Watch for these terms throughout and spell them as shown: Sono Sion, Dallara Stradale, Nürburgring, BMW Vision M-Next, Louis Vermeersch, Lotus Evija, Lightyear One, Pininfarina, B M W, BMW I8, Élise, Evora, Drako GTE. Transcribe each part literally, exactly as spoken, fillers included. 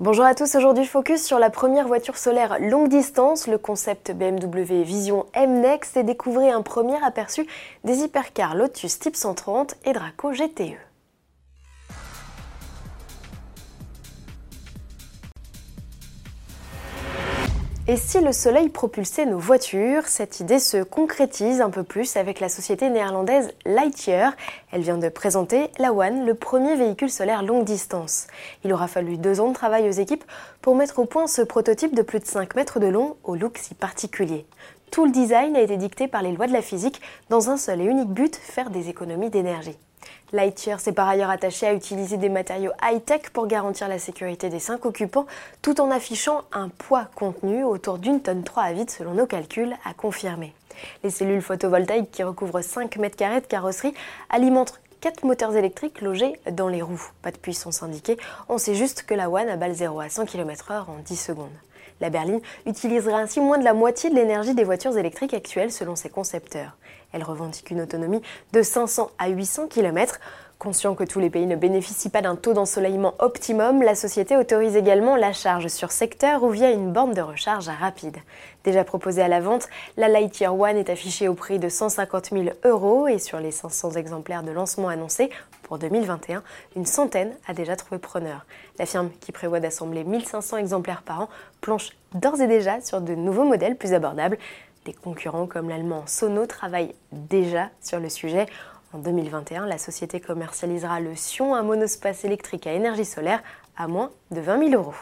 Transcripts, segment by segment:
Bonjour à tous, aujourd'hui focus sur la première voiture solaire longue distance, le concept B M W Vision M-Next, et découvrir un premier aperçu des hypercars Lotus Type cent trente et Drako G T E. Et si le soleil propulsait nos voitures, cette idée se concrétise un peu plus avec la société néerlandaise Lightyear. Elle vient de présenter la One, le premier véhicule solaire longue distance. Il aura fallu deux ans de travail aux équipes pour mettre au point ce prototype de plus de cinq mètres de long, au look si particulier. Tout le design a été dicté par les lois de la physique, dans un seul et unique but, faire des économies d'énergie. Lightyear s'est par ailleurs attaché à utiliser des matériaux high-tech pour garantir la sécurité des cinq occupants, tout en affichant un poids contenu autour d'une tonne trois à vide selon nos calculs, à confirmer. Les cellules photovoltaïques qui recouvrent cinq mètres carrés de carrosserie alimentent quatre moteurs électriques logés dans les roues. Pas de puissance indiquée, on sait juste que la One abale zéro à cent kilomètres heure en dix secondes. La berline utilisera ainsi moins de la moitié de l'énergie des voitures électriques actuelles selon ses concepteurs. Elle revendique une autonomie de cinq cents à huit cents kilomètres. Conscient que tous les pays ne bénéficient pas d'un taux d'ensoleillement optimum, la société autorise également la charge sur secteur ou via une borne de recharge rapide. Déjà proposée à la vente, la Lightyear One est affichée au prix de cent cinquante mille euros et sur les cinq cents exemplaires de lancement annoncés pour deux mille vingt et un, une centaine a déjà trouvé preneur. La firme, qui prévoit d'assembler mille cinq cents exemplaires par an, planche d'ores et déjà sur de nouveaux modèles plus abordables. Des concurrents comme l'allemand Sono travaillent déjà sur le sujet. En deux mille vingt et un, la société commercialisera le Sion, un monospace électrique à énergie solaire, à moins de vingt mille euros.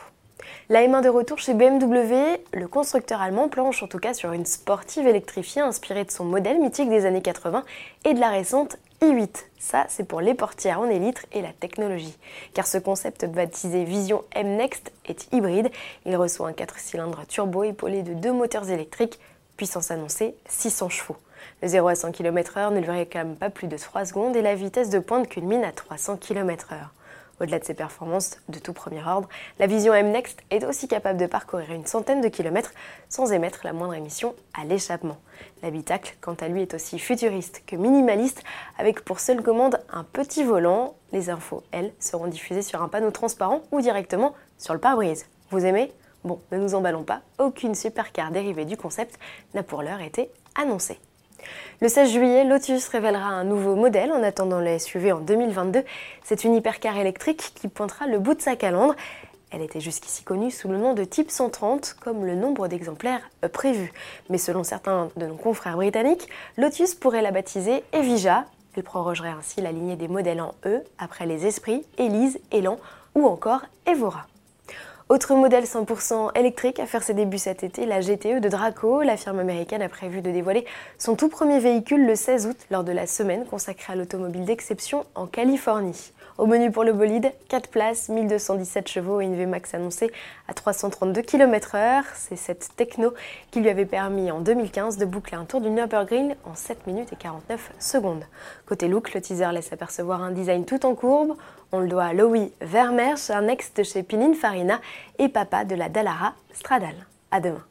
La M un de retour chez B M W, le constructeur allemand planche en tout cas sur une sportive électrifiée inspirée de son modèle mythique des années quatre-vingt et de la récente I huit. Ça, c'est pour les portières en élytre et la technologie. Car ce concept baptisé Vision M-Next est hybride. Il reçoit un quatre cylindres turbo épaulé de deux moteurs électriques, puissance annoncée six cents chevaux. Le zéro à cent kilomètres heure ne lui réclame pas plus de trois secondes et la vitesse de pointe culmine à trois cents kilomètres heure. Au-delà de ses performances de tout premier ordre, la Vision M-Next est aussi capable de parcourir une centaine de kilomètres sans émettre la moindre émission à l'échappement. L'habitacle, quant à lui, est aussi futuriste que minimaliste, avec pour seule commande un petit volant. Les infos, elles, seront diffusées sur un panneau transparent ou directement sur le pare-brise. Vous aimez ? Bon, ne nous emballons pas, aucune supercar dérivée du concept n'a pour l'heure été annoncée. Le seize juillet, Lotus révélera un nouveau modèle en attendant la S U V en deux mille vingt-deux. C'est une hypercar électrique qui pointera le bout de sa calandre. Elle était jusqu'ici connue sous le nom de Type cent trente, comme le nombre d'exemplaires prévu. Mais selon certains de nos confrères britanniques, Lotus pourrait la baptiser Evija. Elle prorogerait ainsi la lignée des modèles en E, après les Esprits, Élise, Élan ou encore Evora. Autre modèle cent pour cent électrique à faire ses débuts cet été, la G T E de Drako. La firme américaine a prévu de dévoiler son tout premier véhicule le seize août lors de la semaine consacrée à l'automobile d'exception en Californie. Au menu pour le bolide, quatre places, mille deux cent dix-sept chevaux et une V max annoncée à trois cent trente-deux kilomètres heure. C'est cette techno qui lui avait permis en deux mille quinze de boucler un tour du Nürburgring en sept minutes et quarante-neuf secondes. Côté look, le teaser laisse apercevoir un design tout en courbe. On le doit à Louis Vermeersch, un ex de chez Pininfarina et papa de la Dallara Stradale. À demain.